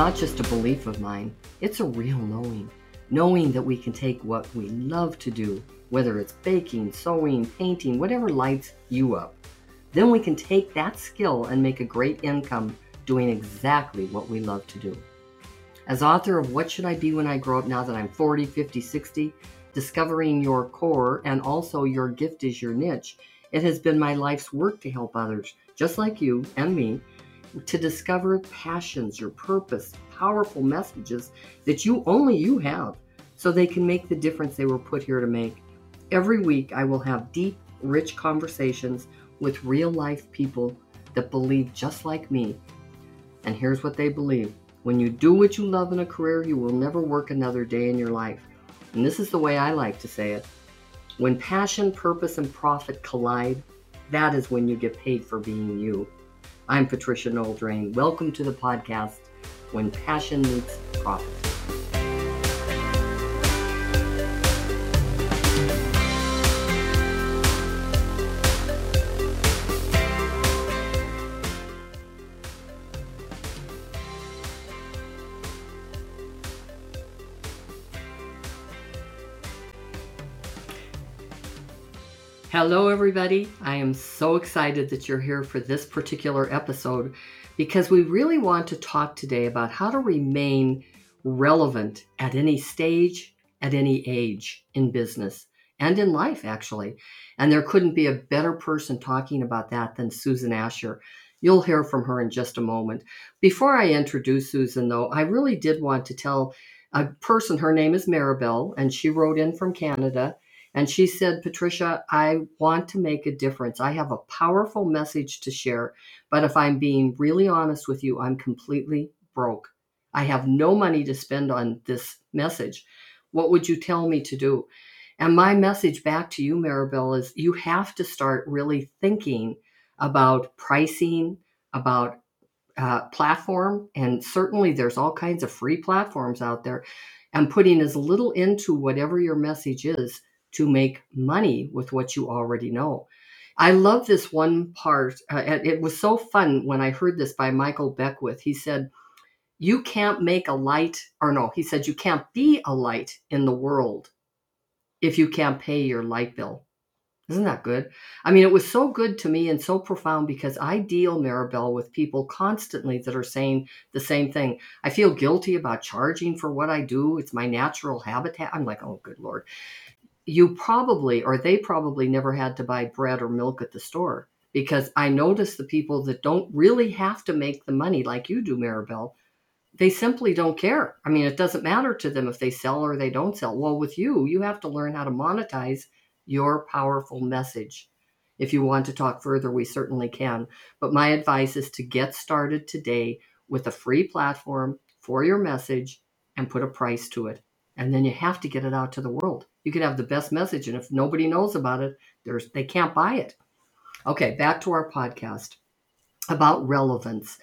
not just a belief of mine, it's a real knowing. Knowing that we can take what we love to do, whether it's baking, sewing, painting, whatever lights you up. Then we can take that skill and make a great income doing exactly what we love to do. As author of What Should I Be When I Grow Up, now that I'm 40, 50, 60, discovering your core and also your gift is your niche, it has been my life's work to help others, just like you and me, to discover passions, your purpose, powerful messages that only you have, so they can make the difference they were put here to make. Every week I will have deep, rich conversations with real life people that believe just like me. And here's what they believe. When you do what you love in a career, you will never work another day in your life. And this is the way I like to say it. When passion, purpose, and profit collide, that is when you get paid for being you. I'm Patricia Noel Drain. Welcome to the podcast, When Passion Meets Profit. Hello everybody, I am so excited that you're here for this particular episode because we really want to talk today about how to remain relevant at any stage, at any age in business and in life actually. And there couldn't be a better person talking about that than Susan Asher. You'll hear from her in just a moment. Before I introduce Susan though, I really did want to tell a person, her name is Maribel and she wrote in from Canada. And she said, Patricia, I want to make a difference. I have a powerful message to share, but if I'm being really honest with you, I'm completely broke. I have no money to spend on this message. What would you tell me to do? And my message back to you, Maribel, is you have to start really thinking about pricing, about platform, and certainly there's all kinds of free platforms out there, and putting as little into whatever your message is to make money with what you already know. I love this one part. It was so fun when I heard this by Michael Beckwith. He said, you can't be a light in the world if you can't pay your light bill. Isn't that good? I mean, it was so good to me and so profound because I deal, Maribel, with people constantly that are saying the same thing. I feel guilty about charging for what I do. It's my natural habitat. I'm like, oh, good Lord. You probably, or they probably never had to buy bread or milk at the store, because I notice the people that don't really have to make the money like you do, Maribel, they simply don't care. I mean, it doesn't matter to them if they sell or they don't sell. Well, with you, you have to learn how to monetize your powerful message. If you want to talk further, we certainly can. But my advice is to get started today with a free platform for your message and put a price to it. And then you have to get it out to the world. You can have the best message, and if nobody knows about it, they can't buy it. Okay, back to our podcast about relevance.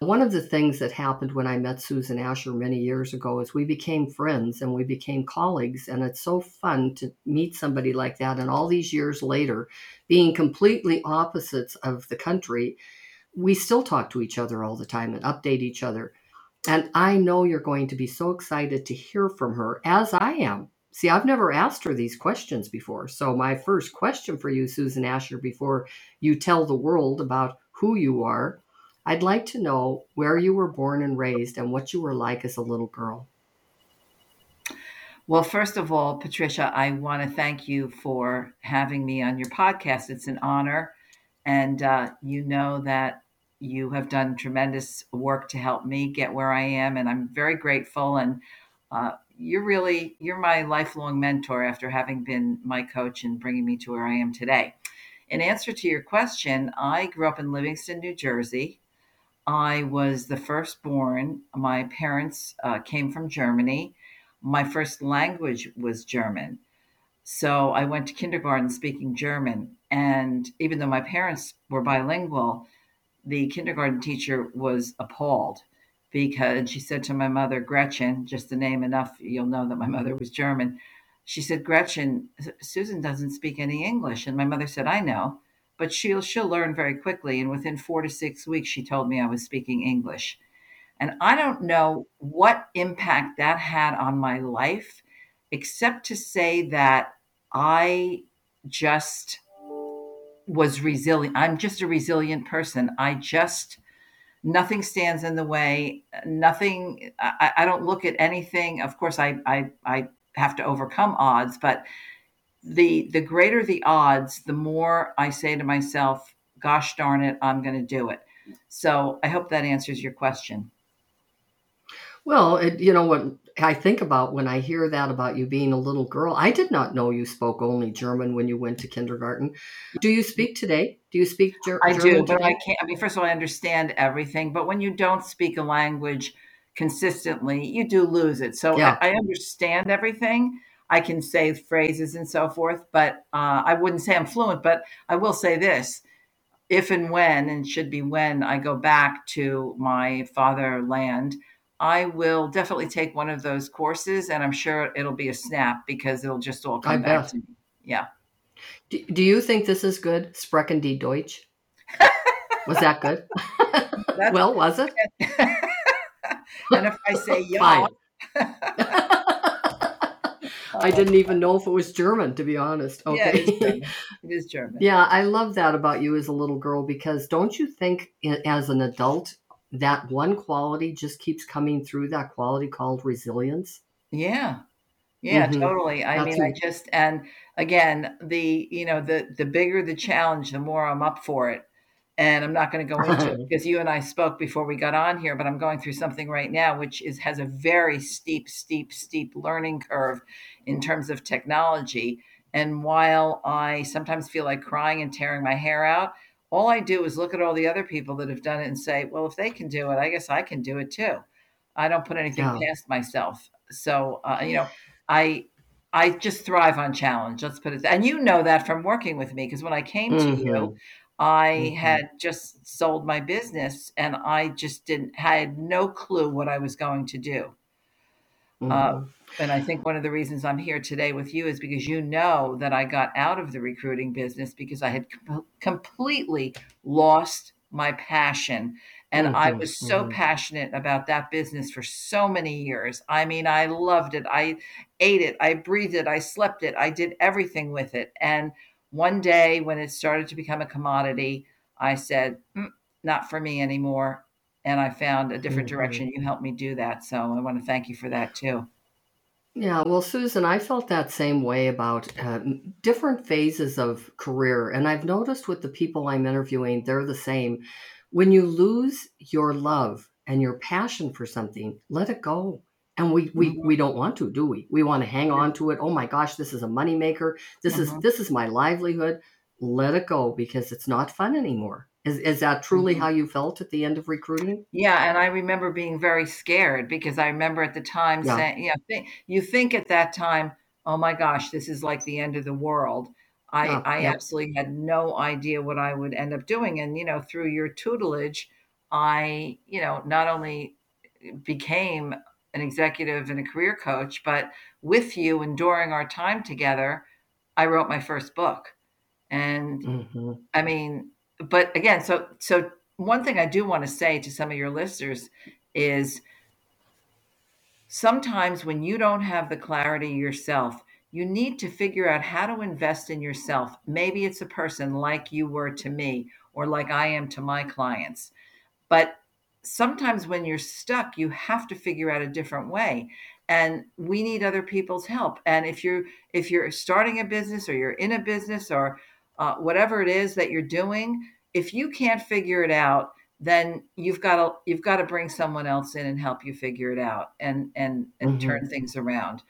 One of the things that happened when I met Susan Asher many years ago is we became friends and we became colleagues, and it's so fun to meet somebody like that. And all these years later, being completely opposites of the country, we still talk to each other all the time and update each other. And I know you're going to be so excited to hear from her, as I am. See, I've never asked her these questions before. So my first question for you, Susan Asher, before you tell the world about who you are, I'd like to know where you were born and raised and what you were like as a little girl. Well, first of all, Patricia, I want to thank you for having me on your podcast. It's an honor. And you know that you have done tremendous work to help me get where I am. And I'm very grateful. And you're my lifelong mentor after having been my coach and bringing me to where I am today. In answer to your question, I grew up in Livingston, New Jersey. I was the firstborn. My parents came from Germany. My first language was German. So I went to kindergarten speaking German. And even though my parents were bilingual, the kindergarten teacher was appalled. Because she said to my mother, Gretchen, just to name enough, you'll know that my mother was German. She said, Gretchen, Susan doesn't speak any English. And my mother said, I know, but she'll learn very quickly. And within 4 to 6 weeks, she told me I was speaking English. And I don't know what impact that had on my life, except to say that I just was resilient. I'm just a resilient person. Nothing stands in the way. Nothing. I don't look at anything. Of course, I have to overcome odds, but the greater the odds, the more I say to myself, gosh darn it, I'm going to do it. So I hope that answers your question. Well, what I think about when I hear that about you being a little girl, I did not know you spoke only German when you went to kindergarten. Do you speak today? Do you speak German? I do, but I can't. I mean, first of all, I understand everything. But when you don't speak a language consistently, you do lose it. So yeah. I understand everything. I can say phrases and so forth, but I wouldn't say I'm fluent, but I will say this. If and when, and should be when, I go back to my fatherland, I will definitely take one of those courses, and I'm sure it'll be a snap because it'll just all come back to me. Yeah. Do you think this is good? Sprechen die Deutsch? Was that good? Well, was it? And if I say yeah. I didn't even know if it was German, to be honest. Okay. Yeah, it is German. Yeah, I love that about you as a little girl, because don't you think as an adult, that one quality just keeps coming through, that quality called resilience? Yeah. Yeah, mm-hmm. Totally. And again, the bigger the challenge, the more I'm up for it. And I'm not going to go into it because you and I spoke before we got on here, but I'm going through something right now, which has a very steep learning curve in terms of technology. And while I sometimes feel like crying and tearing my hair out, all I do is look at all the other people that have done it and say, well, if they can do it, I guess I can do it too. I don't put anything past myself. So, I just thrive on challenge. Let's put it that. And you know that from working with me, because when I came to you, I had just sold my business, and I just had no clue what I was going to do. And I think one of the reasons I'm here today with you is because you know that I got out of the recruiting business because I had completely lost my passion. And I was so passionate about that business for so many years. I mean, I loved it. I ate it. I breathed it. I slept it. I did everything with it. And one day when it started to become a commodity, I said, not for me anymore. And I found a different direction. You helped me do that. So I want to thank you for that too. Yeah. Well, Susan, I felt that same way about different phases of career. And I've noticed with the people I'm interviewing, they're the same. When you lose your love and your passion for something, let it go. And we don't want to, do we? We want to hang on to it. Oh my gosh, this is a moneymaker. This is my livelihood. Let it go, because it's not fun anymore. Is that truly how you felt at the end of recruiting? Yeah, and I remember being very scared, because I remember at the time saying, you think at that time, oh my gosh, this is like the end of the world. I absolutely had no idea what I would end up doing. And, through your tutelage, I, not only became an executive and a career coach, but with you and during our time together, I wrote my first book. And I mean, but again, so one thing I do want to say to some of your listeners is sometimes when you don't have the clarity yourself, you need to figure out how to invest in yourself. Maybe it's a person like you were to me, or like I am to my clients, but sometimes when you're stuck, you have to figure out a different way, and we need other people's help. And if you're starting a business, or you're in a business, or whatever it is that you're doing, if you can't figure it out, then you've got to bring someone else in and help you figure it out and turn things around.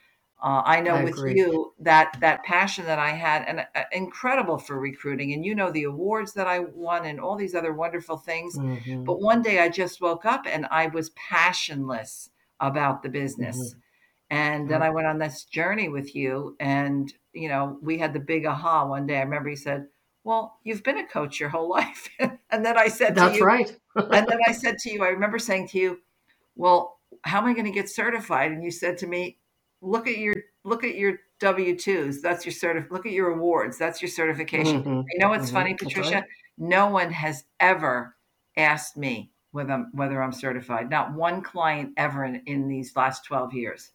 I know I agree. With you that passion that I had, and incredible for recruiting, and the awards that I won and all these other wonderful things. But one day I just woke up and I was passionless about the business. And then I went on this journey with you, and, we had the big aha one day. I remember you said, well, you've been a coach your whole life. And then I said, that's to you, right. And then I said to you, I remember saying to you, well, how am I going to get certified? And you said to me, look at your W-2s. That's your look at your awards. That's your certification. I know it's funny, Patricia. Right. No one has ever asked me whether I'm certified. Not one client ever in these last 12 years.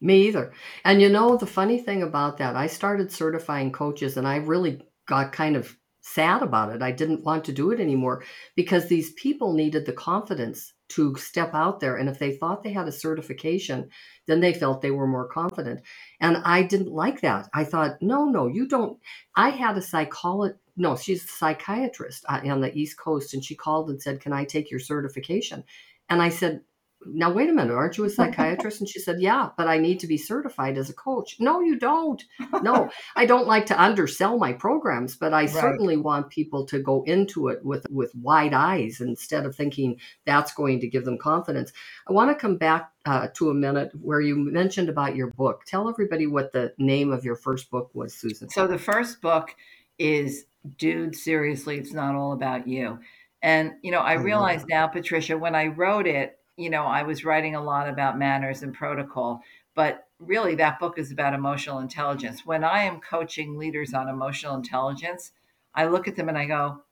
Me either. And you know, the funny thing about that, I started certifying coaches and I really got kind of sad about it. I didn't want to do it anymore because these people needed the confidence to step out there. And if they thought they had a certification, then they felt they were more confident. And I didn't like that. I thought, no, you don't. I had a she's a psychiatrist on the East Coast. And she called and said, can I take your certification? And I said, now, wait a minute, aren't you a psychiatrist? And she said, yeah, but I need to be certified as a coach. No, you don't. No, I don't like to undersell my programs, but I certainly want people to go into it with wide eyes instead of thinking that's going to give them confidence. I want to come back to a minute where you mentioned about your book. Tell everybody what the name of your first book was, Susan. So the first book is Dude, Seriously, It's Not All About You. And, you know, I realize now, Patricia, when I wrote it, I was writing a lot about manners and protocol, but really that book is about emotional intelligence. When I am coaching leaders on emotional intelligence, I look at them and I go,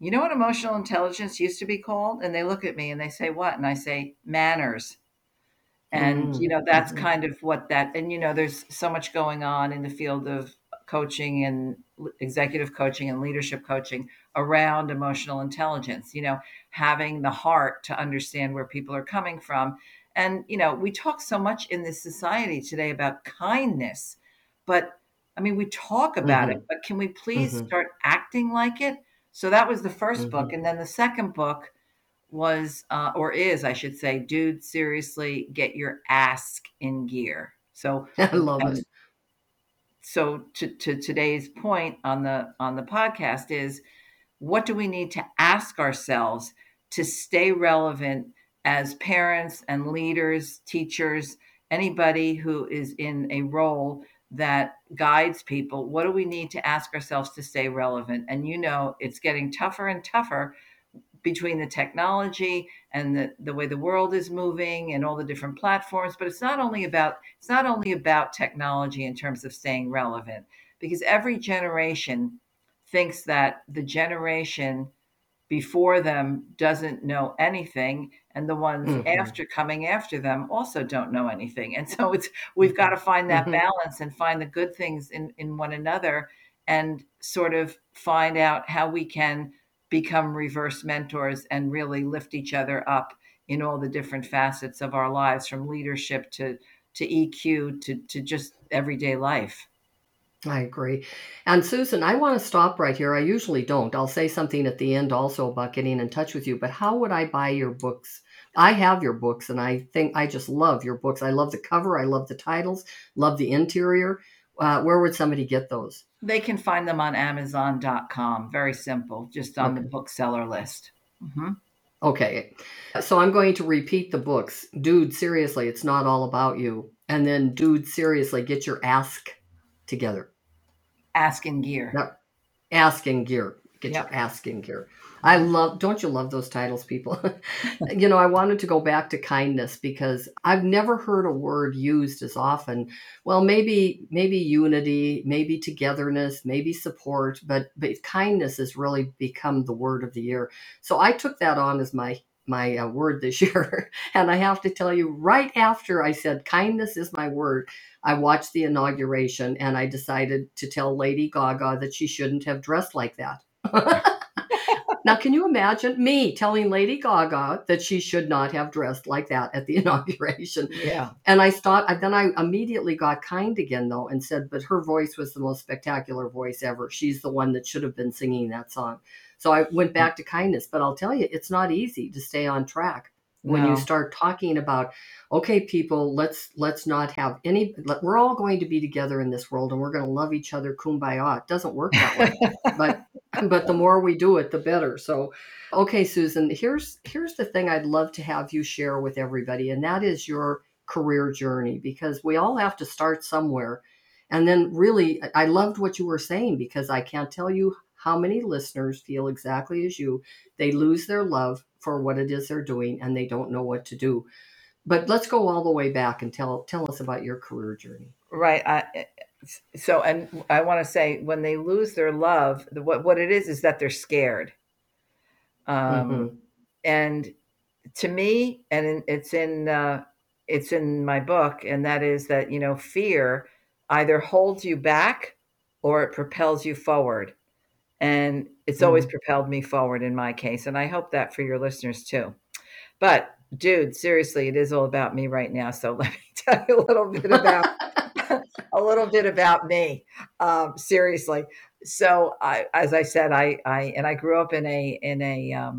you know what emotional intelligence used to be called? And they look at me and they say, what? And I say, manners. And, that's kind of what that, and, there's so much going on in the field of coaching and executive coaching and leadership coaching around emotional intelligence, having the heart to understand where people are coming from. And, we talk so much in this society today about kindness, but I mean, we talk about it, but can we please start acting like it? So that was the first book. And then the second book was, is Dude, Seriously, Get Your Ask in Gear. So I love it. So to today's point on the podcast is, what do we need to ask ourselves to stay relevant as parents and leaders, teachers, anybody who is in a role that guides people? What do we need to ask ourselves to stay relevant? And it's getting tougher and tougher between the technology and the way the world is moving and all the different platforms. But it's not only about technology in terms of staying relevant, because every generation thinks that the generation before them doesn't know anything, and the ones coming after them also don't know anything. And so we've got to find that balance and find the good things in one another and sort of find out how we can become reverse mentors and really lift each other up in all the different facets of our lives, from leadership to EQ to just everyday life. I agree. And Susan, I want to stop right here. I usually don't. I'll say something at the end also about getting in touch with you, but how would I buy your books? I have your books and I think I just love your books. I love the cover. I love the titles, love the interior. Where would somebody get those? They can find them on Amazon.com. Very simple, just on the bookseller list. Okay. So I'm going to repeat the books. Dude, Seriously, It's Not All About You. And then Dude, Seriously, Get Your Ask Together. Ask in Gear. No, Ask in Gear. Get your Ask in Gear. Don't you love those titles, people? I wanted to go back to kindness because I've never heard a word used as often. Well, maybe unity, maybe togetherness, maybe support, but kindness has really become the word of the year. So I took that on as my word this year. And I have to tell you, right after I said, kindness is my word, I watched the inauguration and I decided to tell Lady Gaga that she shouldn't have dressed like that. Now, can you imagine me telling Lady Gaga that she should not have dressed like that at the inauguration? Yeah. And I thought, then I immediately got kind again, though, and said, but her voice was the most spectacular voice ever. She's the one that should have been singing that song. So I went back to kindness, but I'll tell you, it's not easy to stay on track when you start talking about, okay, people, let's not have any, we're all going to be together in this world and we're going to love each other. Kumbaya. It doesn't work that way, but the more we do it, the better. So, okay, Susan, here's the thing I'd love to have you share with everybody. And that is your career journey, because we all have to start somewhere. And then really, I loved what you were saying, because I can't tell you how many listeners feel exactly as you. They lose their love for what it is they're doing and they don't know what to do. But let's go all the way back and tell us about your career journey. Right. And I want to say, when they lose their love, what it is that they're scared. And to me, and it's in my book, and that is that, you know, fear either holds you back or it propels you forward. And it's always propelled me forward in my case. And I hope that for your listeners too. But dude, seriously, it is all about me right now. So let me tell you a little bit about me. Seriously. So I, as I said, I grew up in a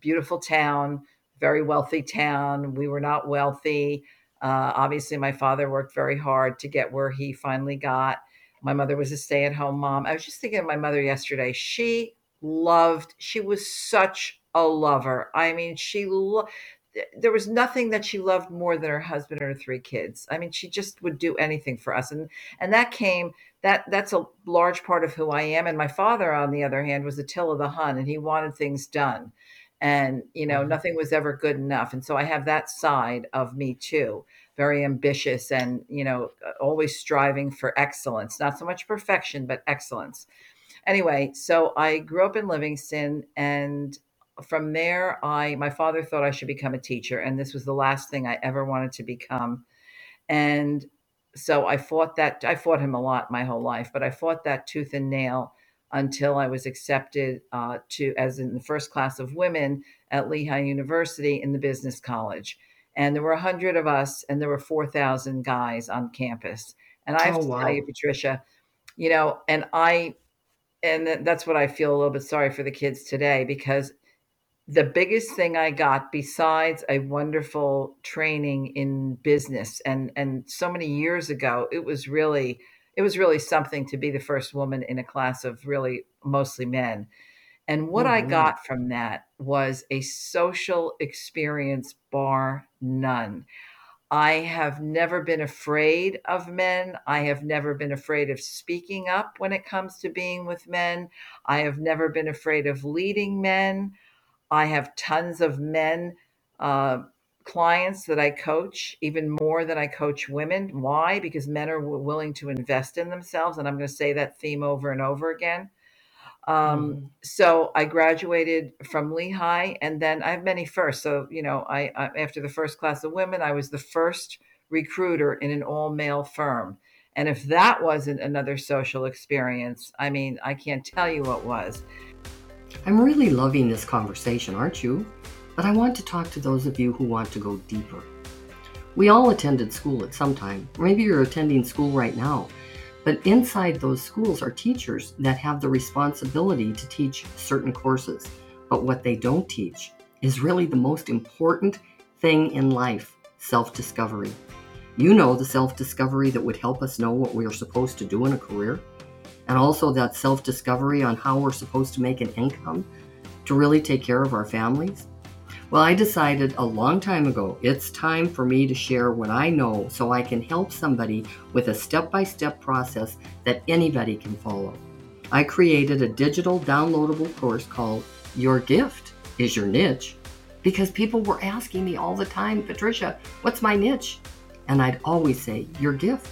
beautiful town, very wealthy town. We were not wealthy. Obviously my father worked very hard to get where he finally got. My mother was a stay-at-home mom. I was just thinking of my mother yesterday. She was such a lover. I mean, there was nothing that she loved more than her husband and her three kids. I mean, she just would do anything for us. And that's a large part of who I am. And my father, on the other hand, was Attila the Hun, and he wanted things done. And, you know, nothing was ever good enough. And so I have that side of me too. Very ambitious and, you know, always striving for excellence, not so much perfection, but excellence. Anyway, so I grew up in Livingston, and from there, my father thought I should become a teacher, and this was the last thing I ever wanted to become. And so I fought him a lot my whole life, but I fought that tooth and nail until I was accepted as in the first class of women at Lehigh University in the business college. And there were 100 of us, and there were 4,000 guys on campus. And I have to tell you, Patricia, you know, and that's what I feel a little bit sorry for the kids today, because the biggest thing I got, besides a wonderful training in business, and so many years ago, it was really something to be the first woman in a class of really mostly men. And what I got from that was a social experience bar none. I have never been afraid of men. I have never been afraid of speaking up when it comes to being with men. I have never been afraid of leading men. I have tons of men clients that I coach, even more than I coach women. Why? Because men are willing to invest in themselves. And I'm going to say that theme over and over again. So I graduated from Lehigh, and then I have many firsts. So, you know, I after the first class of women, I was the first recruiter in an all male firm. And if that wasn't another social experience, I mean, I can't tell you what was. I'm really loving this conversation, aren't you? But I want to talk to those of you who want to go deeper. We all attended school at some time. Maybe you're attending school right now. But inside those schools are teachers that have the responsibility to teach certain courses. But what they don't teach is really the most important thing in life, self-discovery. You know, the self-discovery that would help us know what we are supposed to do in a career, and also that self-discovery on how we're supposed to make an income to really take care of our families. Well, I decided a long time ago, it's time for me to share what I know so I can help somebody with a step-by-step process that anybody can follow. I created a digital downloadable course called Your Gift Is Your Niche, because people were asking me all the time, Patricia, what's my niche? And I'd always say, your gift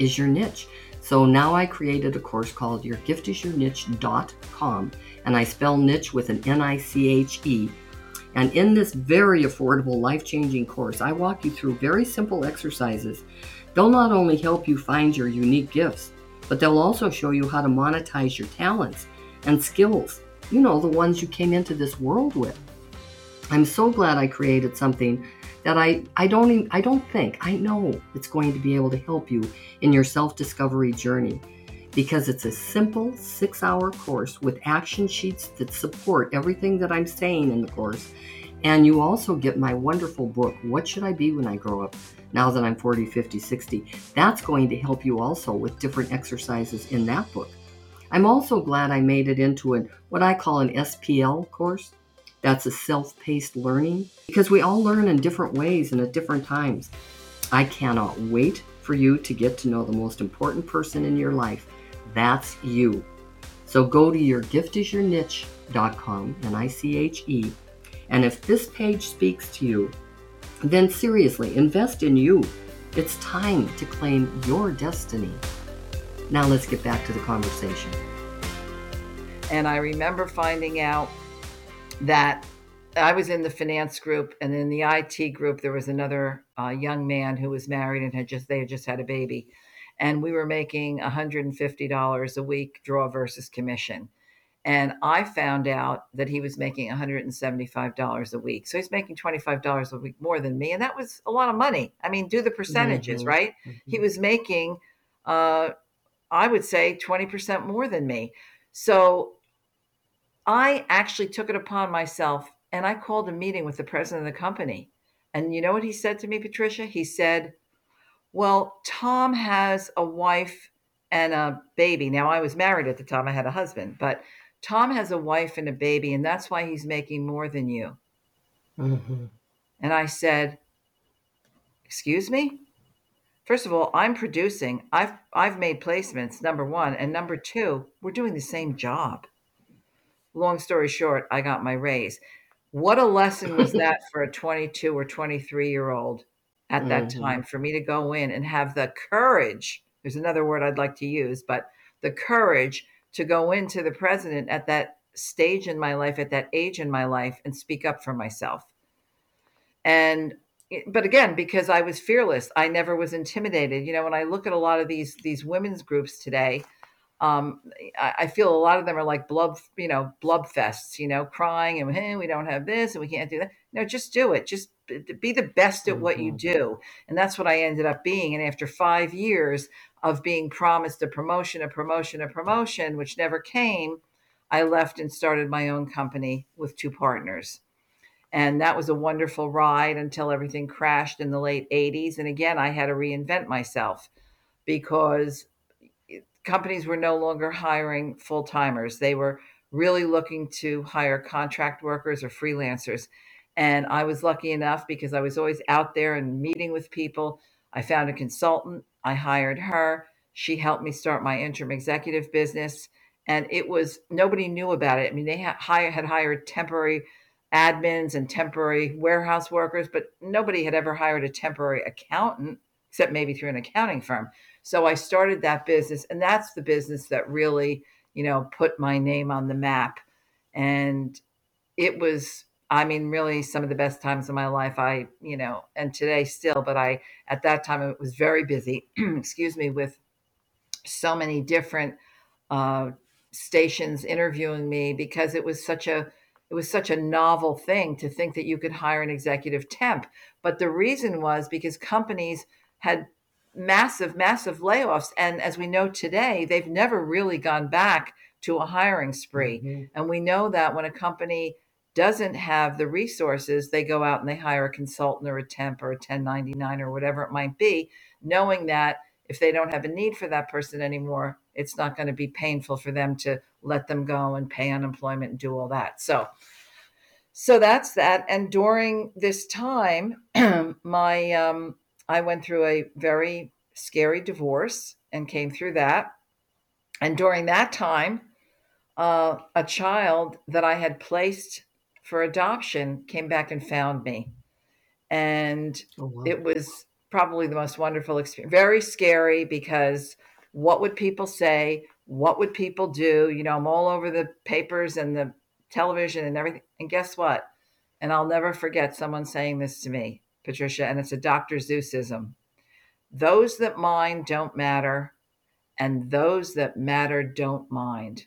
is your niche. So now I created a course called yourgiftisyourniche.com, and I spell niche with an N-I-C-H-E. And in this very affordable, life-changing course, I walk you through very simple exercises. They'll not only help you find your unique gifts, but they'll also show you how to monetize your talents and skills. You know, the ones you came into this world with. I'm so glad I created something that I know it's going to be able to help you in your self-discovery journey, because it's a simple 6-hour course with action sheets that support everything that I'm saying in the course. And you also get my wonderful book, What Should I Be When I Grow Up? Now that I'm 40, 50, 60. That's going to help you also with different exercises in that book. I'm also glad I made it into what I call an SPL course. That's a self-paced learning, because we all learn in different ways and at different times. I cannot wait for you to get to know the most important person in your life. That's you. So go to yourgiftisyourniche.com, N-I-C-H-E. And if this page speaks to you, then seriously, invest in you. It's time to claim your destiny. Now let's get back to the conversation. And I remember finding out that I was in the finance group, and in the IT group, there was another young man who was married and they had just had a baby. And we were making $150 a week draw versus commission. And I found out that he was making $175 a week. So he's making $25 a week more than me. And that was a lot of money. I mean, do the percentages, mm-hmm. right? Mm-hmm. He was making, I would say 20% more than me. So I actually took it upon myself and I called a meeting with the president of the company. And you know what he said to me, Patricia? He said, well, Tom has a wife and a baby. Now, I was married at the time. I had a husband, but Tom has a wife and a baby, and that's why he's making more than you. Mm-hmm. And I said, excuse me? First of all, I'm producing. I've made placements, number one. And number two, we're doing the same job. Long story short, I got my raise. What a lesson was that for a 22 or 23-year-old at that mm-hmm. time, for me to go in and have the courage. There's another word I'd like to use, but the courage to go into the president at that stage in my life, at that age in my life, and speak up for myself. But again, because I was fearless, I never was intimidated. You know, when I look at a lot of these women's groups today, I feel a lot of them are like blub fests, you know, crying and hey, we don't have this and we can't do that. No, just do it. Just be the best at what you do. And that's what I ended up being. And after 5 years of being promised a promotion, which never came, I left and started my own company with 2 partners. And that was a wonderful ride until everything crashed in the late 80s. And again, I had to reinvent myself because companies were no longer hiring full-timers. They were really looking to hire contract workers or freelancers. And I was lucky enough because I was always out there and meeting with people. I found a consultant. I hired her. She helped me start my interim executive business. And it was, nobody knew about it. I mean, they had hired temporary admins and temporary warehouse workers, but nobody had ever hired a temporary accountant, except maybe through an accounting firm. So I started that business, and that's the business that really, you know, put my name on the map. And it was, I mean, really some of the best times of my life. And today still, but at that time, it was very busy, excuse me, with so many different stations interviewing me because it was such a novel thing to think that you could hire an executive temp. But the reason was because companies had massive, massive layoffs. And as we know today, they've never really gone back to a hiring spree. Mm-hmm. And we know that when a company doesn't have the resources, they go out and they hire a consultant or a temp or a 1099 or whatever it might be, knowing that if they don't have a need for that person anymore, it's not going to be painful for them to let them go and pay unemployment and do all that. So that's that. And during this time, I went through a very scary divorce and came through that. And during that time, a child that I had placed for adoption came back and found me. And oh, wow. It was probably the most wonderful experience. Very scary because what would people say? What would people do? You know, I'm all over the papers and the television and everything. And guess what? And I'll never forget someone saying this to me, Patricia, and it's a Dr. Zeusism. Those that mind don't matter, and those that matter don't mind.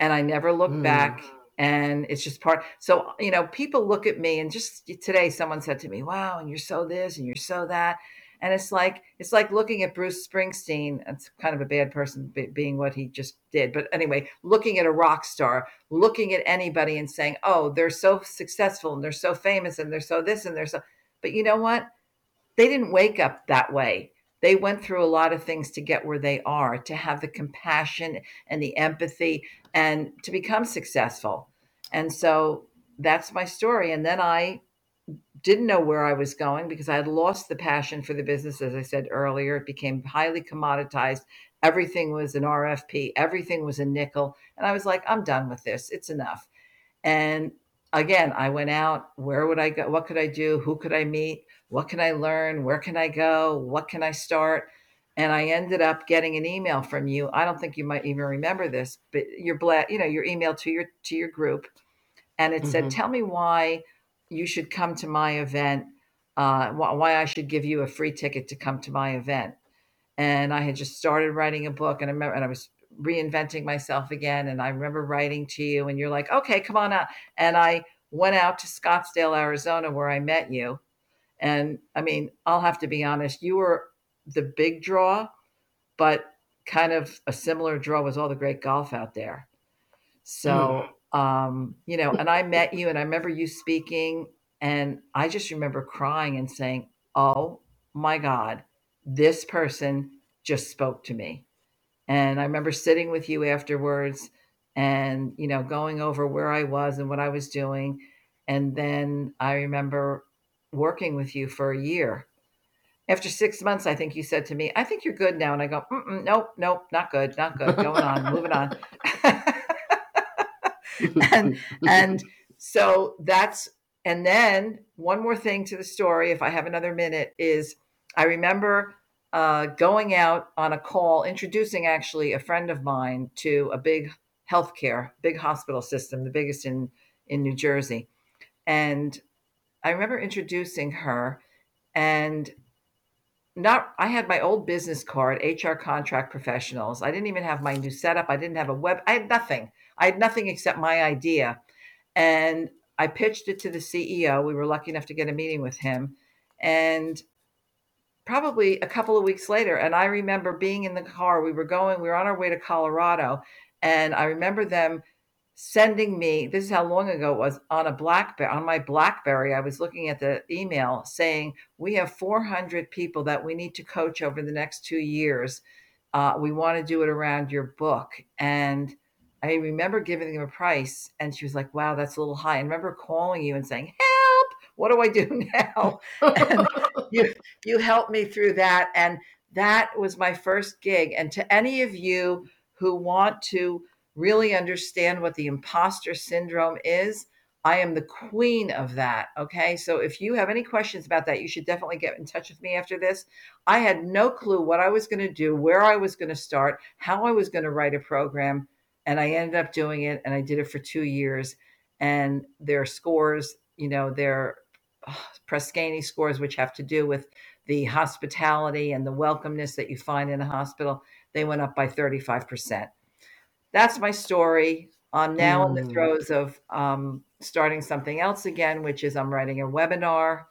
And I never look back, and it's just part. So, you know, people look at me, and just today someone said to me, wow, and you're so this and you're so that. And it's like looking at Bruce Springsteen. It's kind of a bad person being what he just did. But anyway, looking at a rock star, looking at anybody and saying, oh, they're so successful and they're so famous and they're so this and they're so. But you know what? They didn't wake up that way. They went through a lot of things to get where they are, to have the compassion and the empathy and to become successful. And so that's my story. And then I didn't know where I was going because I had lost the passion for the business. As I said earlier, it became highly commoditized. Everything was an RFP. Everything was a nickel. And I was like, I'm done with this. It's enough. And again, I went out. Where would I go? What could I do? Who could I meet? What can I learn? Where can I go? What can I start? And I ended up getting an email from you. I don't think you might even remember this, but your email to your group. And it said, tell me why you should come to my event, why I should give you a free ticket to come to my event. And I had just started writing a book, and I remember, and I was reinventing myself again. And I remember writing to you, and you're like, okay, come on out. And I went out to Scottsdale, Arizona, where I met you. And I mean, I'll have to be honest, you were the big draw, but kind of a similar draw was all the great golf out there. So, you know, and I met you, and I remember you speaking, and I just remember crying and saying, oh my God, this person just spoke to me. And I remember sitting with you afterwards and, you know, going over where I was and what I was doing. And then I remember working with you for a year. After 6 months, I think you said to me, I think you're good now. And I go, nope, not good, going on, moving on. and so that's, and then one more thing to the story, if I have another minute, is I remember going out on a call, introducing actually a friend of mine to a big healthcare, big hospital system, the biggest in New Jersey. And I remember introducing her, and I had my old business card, HR Contract Professionals. I didn't even have my new setup. I didn't have a web. I had nothing. Except my idea. And I pitched it to the CEO. We were lucky enough to get a meeting with him. And probably a couple of weeks later, and I remember being in the car, we were on our way to Colorado. And I remember them sending me, this is how long ago it was, on my BlackBerry, I was looking at the email saying, we have 400 people that we need to coach over the next 2 years. We want to do it around your book. And I remember giving them a price, and she was like, wow, that's a little high. And I remember calling you and saying, help, what do I do now? And you helped me through that. And that was my first gig. And to any of you who want to really understand what the imposter syndrome is, I am the queen of that. Okay. So if you have any questions about that, you should definitely get in touch with me after this. I had no clue what I was going to do, where I was going to start, how I was going to write a program. And I ended up doing it, and I did it for 2 years, and their scores, you know, their Press Ganey scores, which have to do with the hospitality and the welcomeness that you find in a hospital, they went up by 35%. That's my story. I'm now in the throes of starting something else again, which is I'm writing a webinar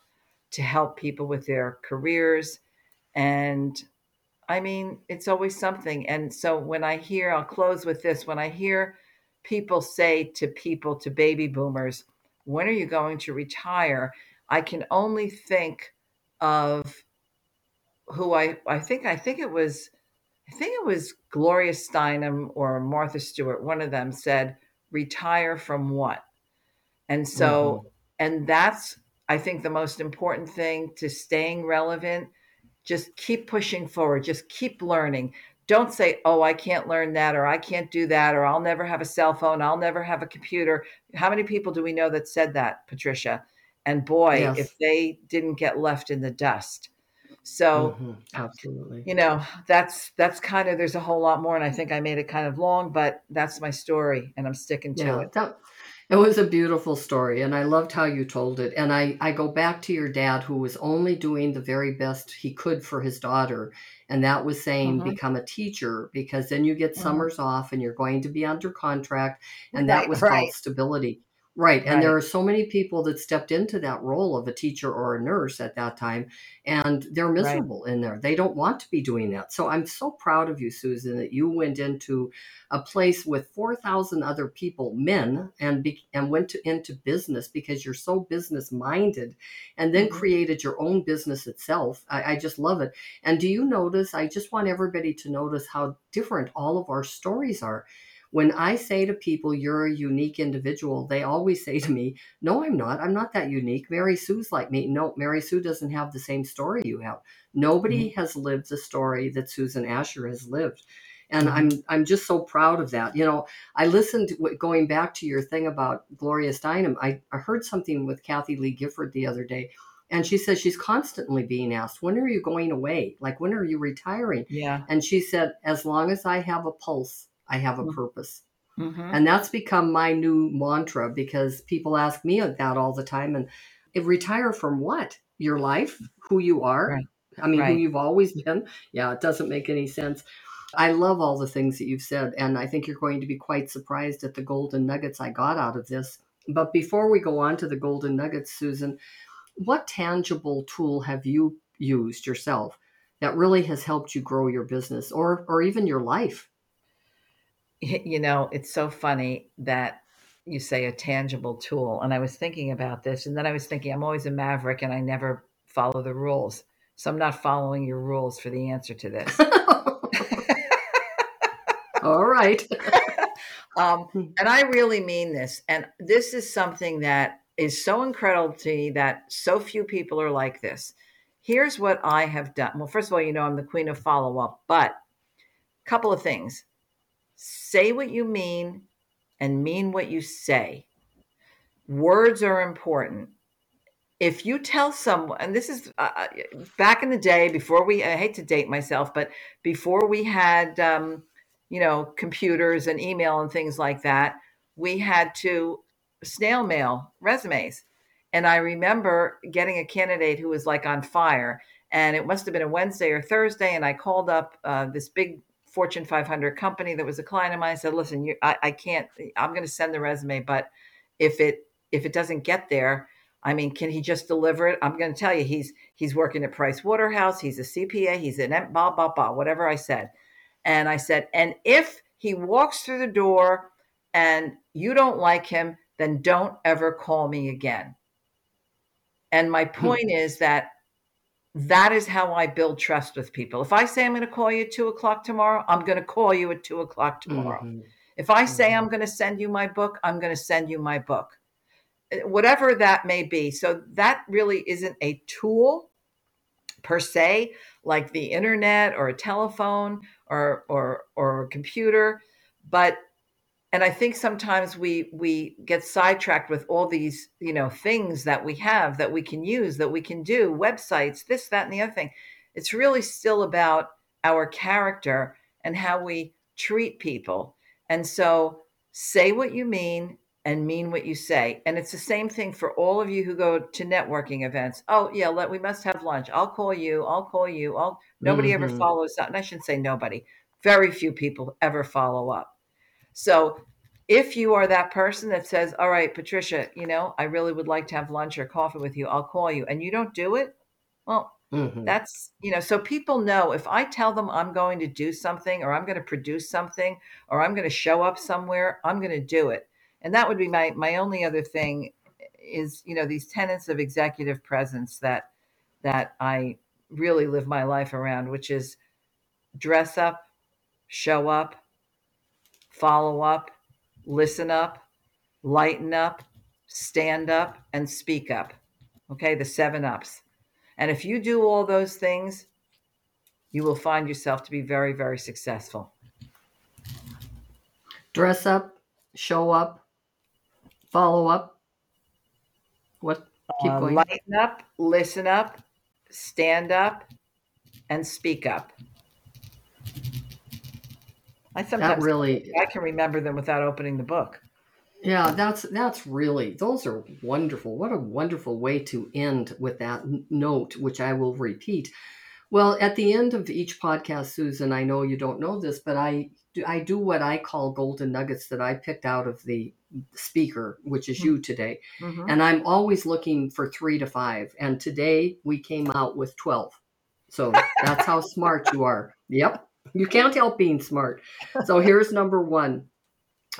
to help people with their careers. And I mean, it's always something. And so when I hear, I'll close with this, when I hear people say to baby boomers, when are you going to retire? I can only think of who I think it was Gloria Steinem or Martha Stewart. One of them said, retire from what? And so, and that's, I think, the most important thing to staying relevant. Just keep pushing forward. Just keep learning. Don't say, oh, I can't learn that, or I can't do that, or I'll never have a cell phone. I'll never have a computer. How many people do we know that said that, Patricia? And boy, if they didn't get left in the dust. So, absolutely, you know, that's kind of, there's a whole lot more, and I think I made it kind of long, but that's my story, and I'm sticking to it. It was a beautiful story, and I loved how you told it. And I go back to your dad, who was only doing the very best he could for his daughter. And that was saying, become a teacher, because then you get summers off and you're going to be under contract. And that was called stability. Right. And there are so many people that stepped into that role of a teacher or a nurse at that time, and they're miserable in there. They don't want to be doing that. So I'm so proud of you, Susan, that you went into a place with 4,000 other people, men, and went into business because you're so business minded, and then created your own business itself. I just love it. And do you notice, I just want everybody to notice how different all of our stories are. When I say to people, you're a unique individual, they always say to me, no, I'm not. I'm not that unique. Mary Sue's like me. No, Mary Sue doesn't have the same story you have. Nobody has lived the story that Susan Asher has lived. And I'm just so proud of that. You know, I listened, going back to your thing about Gloria Steinem, I heard something with Kathy Lee Gifford the other day. And she says she's constantly being asked, when are you going away? Like, when are you retiring? Yeah. And she said, as long as I have a pulse, I have a purpose. Mm-hmm. And that's become my new mantra, because people ask me that all the time. And retire from what? Your life, who you are. Right. I mean, right. Who you've always been. Yeah, it doesn't make any sense. I love all the things that you've said. And I think you're going to be quite surprised at the golden nuggets I got out of this. But before we go on to the golden nuggets, Susan, what tangible tool have you used yourself that really has helped you grow your business or even your life? You know, it's so funny that you say a tangible tool. And I was thinking about this, and then I was thinking, I'm always a maverick and I never follow the rules. So I'm not following your rules for the answer to this. All right. And I really mean this. And this is something that is so incredible to me that so few people are like this. Here's what I have done. Well, first of all, you know, I'm the queen of follow-up, but a couple of things. Say what you mean and mean what you say. Words are important. If you tell someone, and this is back in the day before I hate to date myself, but before we had, computers and email and things like that, we had to snail mail resumes. And I remember getting a candidate who was like on fire, and it must've been a Wednesday or Thursday. And I called up this big Fortune 500 company that was a client of mine. I said, listen, I'm going to send the resume, but if it doesn't get there, I mean, can he just deliver it? I'm going to tell you, he's working at Pricewaterhouse. He's a CPA. He's an blah, blah, blah, whatever I said. And I said, and if he walks through the door and you don't like him, then don't ever call me again. And my point is that is how I build trust with people. If I say I'm going to call you at 2:00 tomorrow, I'm going to call you at 2:00 tomorrow. Mm-hmm. If I say I'm going to send you my book, I'm going to send you my book, whatever that may be. So that really isn't a tool per se, like the internet or a telephone or a computer. And I think sometimes we get sidetracked with all these, things that we have that we can use, that we can do, websites, this, that, and the other thing. It's really still about our character and how we treat people. And so say what you mean and mean what you say. And it's the same thing for all of you who go to networking events. Oh yeah, we must have lunch. I'll call you. Nobody ever follows up. And I shouldn't say nobody. Very few people ever follow up. So if you are that person that says, all right, Patricia, I really would like to have lunch or coffee with you, I'll call you, and you don't do it. Well, that's, so people know if I tell them I'm going to do something or I'm going to produce something or I'm going to show up somewhere, I'm going to do it. And that would be my only other thing is, these tenets of executive presence that I really live my life around, which is dress up, show up, follow up, listen up, lighten up, stand up, and speak up. Okay, the 7 ups. And if you do all those things, you will find yourself to be very, very successful. Dress up, show up, follow up. What? Keep going. Lighten up, listen up, stand up, and speak up. I can remember them without opening the book. Yeah, that's really, those are wonderful. What a wonderful way to end with that note, which I will repeat. Well, at the end of each podcast, Susan, I know you don't know this, but I do what I call golden nuggets that I picked out of the speaker, which is you today. Mm-hmm. And I'm always looking for 3 to 5. And today we came out with 12. So that's how smart you are. Yep. You can't help being smart. So here's number 1.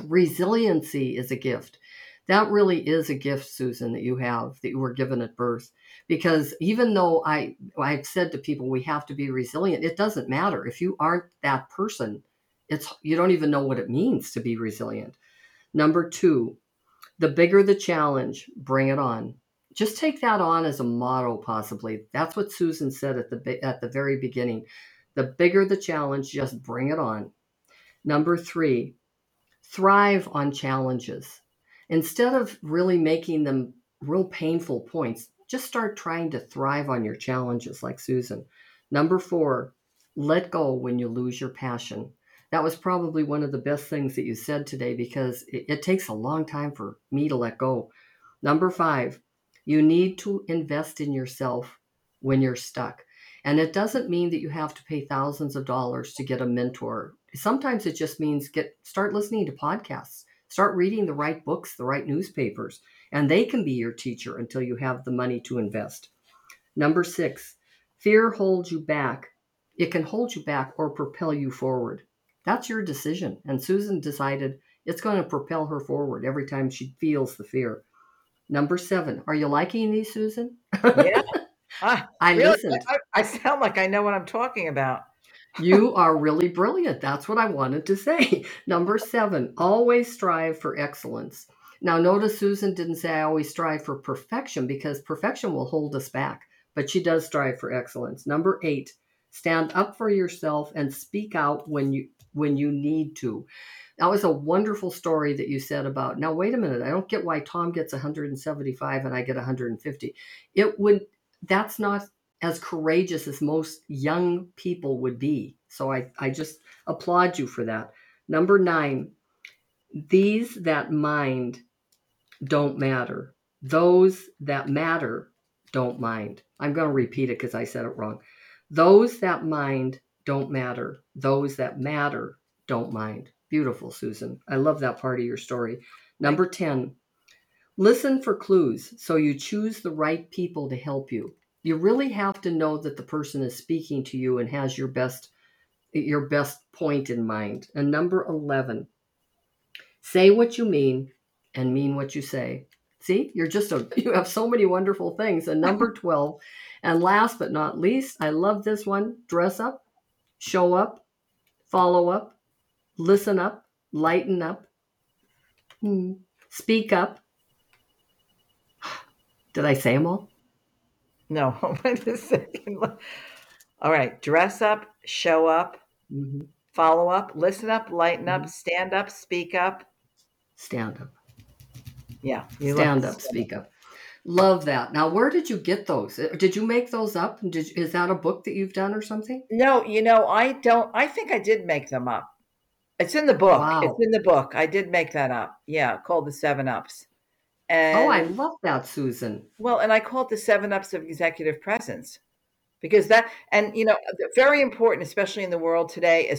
Resiliency is a gift. That really is a gift, Susan, that you have, that you were given at birth. Because even though I've said to people, we have to be resilient, it doesn't matter. If you aren't that person, you don't even know what it means to be resilient. Number 2, the bigger the challenge, bring it on. Just take that on as a motto, possibly. That's what Susan said at the very beginning. The bigger the challenge, just bring it on. Number 3, thrive on challenges. Instead of really making them real painful points, just start trying to thrive on your challenges like Susan. Number 4, let go when you lose your passion. that was probably one of the best things that you said today, because it takes a long time for me to let go. Number 5, you need to invest in yourself when you're stuck. And it doesn't mean that you have to pay thousands of dollars to get a mentor. Sometimes it just means start listening to podcasts, start reading the right books, the right newspapers, and they can be your teacher until you have the money to invest. Number 6, fear holds you back. It can hold you back or propel you forward. That's your decision. And Susan decided it's going to propel her forward every time she feels the fear. Number 7, are you liking these, Susan? Yeah. I really, listened. I sound like I know what I'm talking about. You are really brilliant. That's what I wanted to say. Number 7, always strive for excellence. Now, notice Susan didn't say I always strive for perfection, because perfection will hold us back, but she does strive for excellence. Number 8, stand up for yourself and speak out when you need to. That was a wonderful story that you said about, now, wait a minute, I don't get why Tom gets 175 and I get 150. That's not as courageous as most young people would be. So I just applaud you for that. Number 9, these that mind don't matter. Those that matter don't mind. I'm going to repeat it because I said it wrong. Those that mind don't matter. Those that matter don't mind. Beautiful, Susan. I love that part of your story. Number 10, listen for clues so you choose the right people to help you. You really have to know that the person is speaking to you and has your best point in mind. And number 11, say what you mean and mean what you say. See, you have so many wonderful things. And number 12, and last but not least, I love this one, dress up, show up, follow up, listen up, lighten up, speak up. Did I say them all? No, wait a second. All right. Dress up, show up, follow up, listen up, lighten up, stand up, speak up. Stand up. Yeah. Stand up, speak up. Love that. Now, where did you get those? Did you make those up? Is that a book that you've done or something? No, I think I did make them up. It's in the book. Wow. It's in the book. I did make that up. Yeah. Called The 7 Ups. And, I love that, Susan. Well, and I call it the 7 Ups of executive presence, because very important, especially in the world today,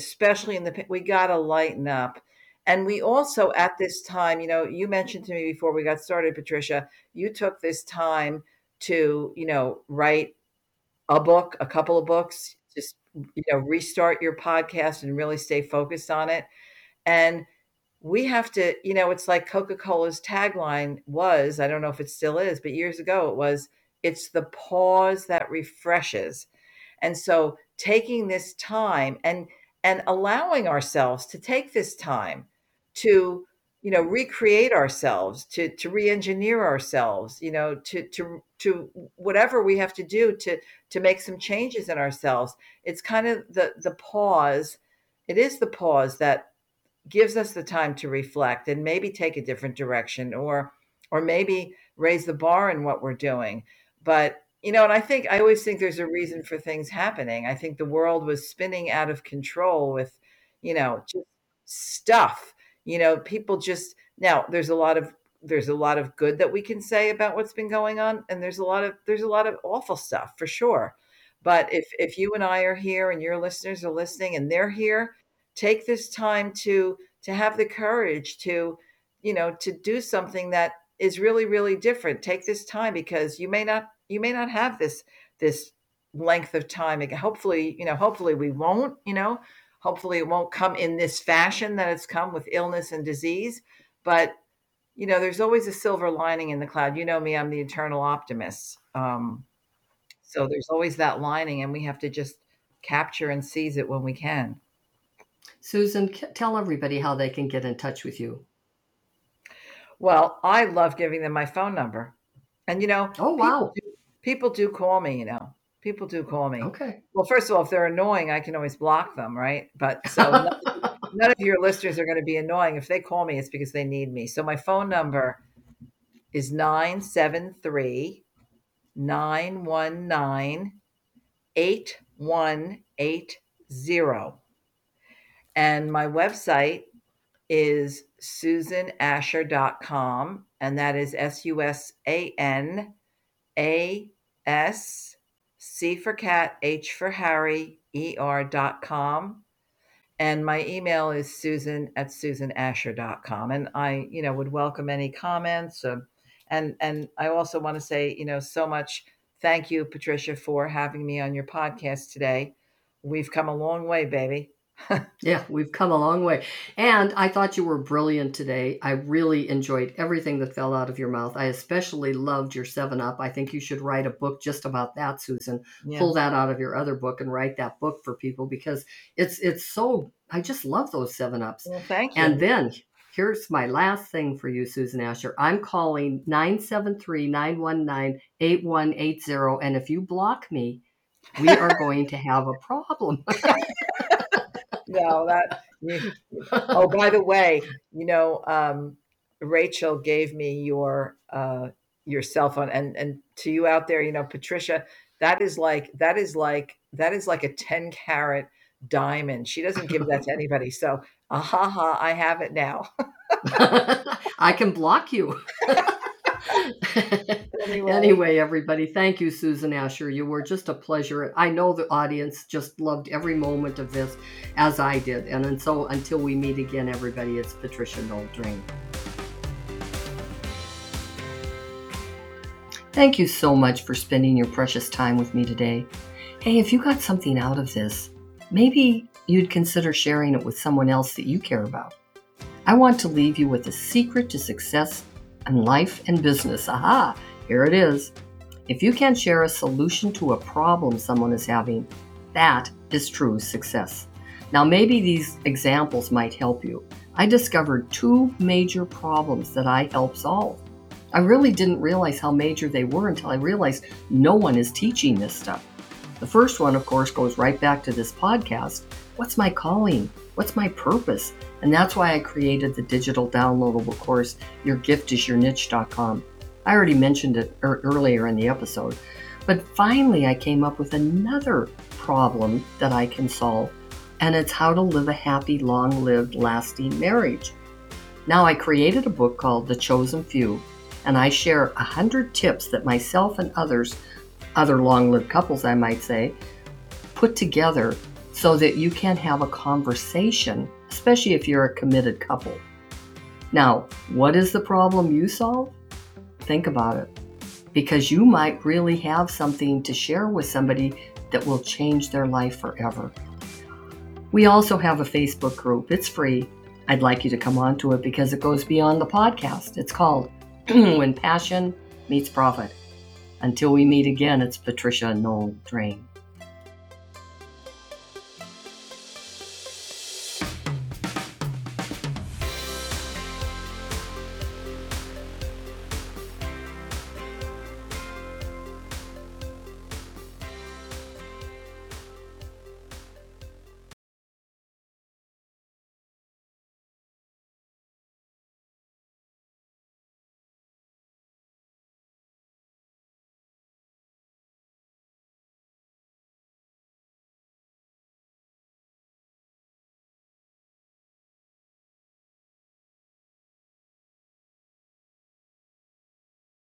we got to lighten up. And we also, at this time, you mentioned to me before we got started, Patricia, you took this time to, write a book, a couple of books, just, restart your podcast and really stay focused on it. And we have to, it's like Coca-Cola's tagline was, I don't know if it still is, but years ago it was, it's the pause that refreshes. And so taking this time and allowing ourselves to take this time to, recreate ourselves, to re-engineer ourselves, to whatever we have to do to make some changes in ourselves. It's kind of the pause. It is the pause that gives us the time to reflect and maybe take a different direction or maybe raise the bar in what we're doing. But, and I always think there's a reason for things happening. I think the world was spinning out of control with, just stuff, people just, now there's a lot of good that we can say about what's been going on. And there's a lot of awful stuff for sure. But if you and I are here and your listeners are listening and they're here, take this time to have the courage to do something that is really, really different. Take this time, because you may not have this length of time. Hopefully we won't, hopefully it won't come in this fashion that it's come, with illness and disease. But, there's always a silver lining in the cloud. You know me, I'm the eternal optimist. So there's always that lining, and we have to just capture and seize it when we can. Susan, tell everybody how they can get in touch with you. Well, I love giving them my phone number. And, oh, wow. People do call me, People do call me. Okay. Well, first of all, if they're annoying, I can always block them, right? But so none of your listeners are going to be annoying. If they call me, it's because they need me. So my phone number is 973-919-8180. And my website is SusanAsher.com, and that is SusanAs, C for cat, H for Harry, ER.com. And my email is Susan@SusanAsher.com. And I, would welcome any comments. And I also want to say, so much thank you, Patricia, for having me on your podcast today. We've come a long way, baby. Yeah, we've come a long way. And I thought you were brilliant today. I really enjoyed everything that fell out of your mouth. I especially loved your 7-Up. I think you should write a book just about that, Susan. Yeah. Pull that out of your other book and write that book for people, because it's so, I just love those 7-Ups. Well, thank you. And then here's my last thing for you, Susan Asher. I'm calling 973-919-8180. And if you block me, we are going to have a problem. No, oh, by the way, Rachel gave me your cell phone, and to you out there, Patricia, that is like a 10-carat diamond. She doesn't give that to anybody. So, I have it now. I can block you. Anyway, everybody, thank you, Susan Asher. You were just a pleasure. I know the audience just loved every moment of this, as I did. And so until we meet again, everybody, it's Patricia Noel Drain. Thank you so much for spending your precious time with me today. Hey, if you got something out of this, maybe you'd consider sharing it with someone else that you care about. I want to leave you with a secret to success and life and business. Aha, here it is. If you can share a solution to a problem someone is having, that is true success. Now, maybe these examples might help you. I discovered 2 major problems that I helped solve. I really didn't realize how major they were until I realized no one is teaching this stuff. The first one, of course, goes right back to this podcast. What's my calling? What's my purpose? And that's why I created the digital downloadable course, yourgiftisyourniche.com. I already mentioned it earlier in the episode. But finally, I came up with another problem that I can solve, and it's how to live a happy, long-lived, lasting marriage. Now, I created a book called The Chosen Few, and I share 100 tips that myself and other long-lived couples, I might say, put together so that you can have a conversation, especially if you're a committed couple. Now, what is the problem you solve? Think about it, because you might really have something to share with somebody that will change their life forever. We also have a Facebook group. It's free. I'd like you to come on to it because it goes beyond the podcast. It's called When Passion Meets Profit. Until we meet again, it's Patricia Noel Drain.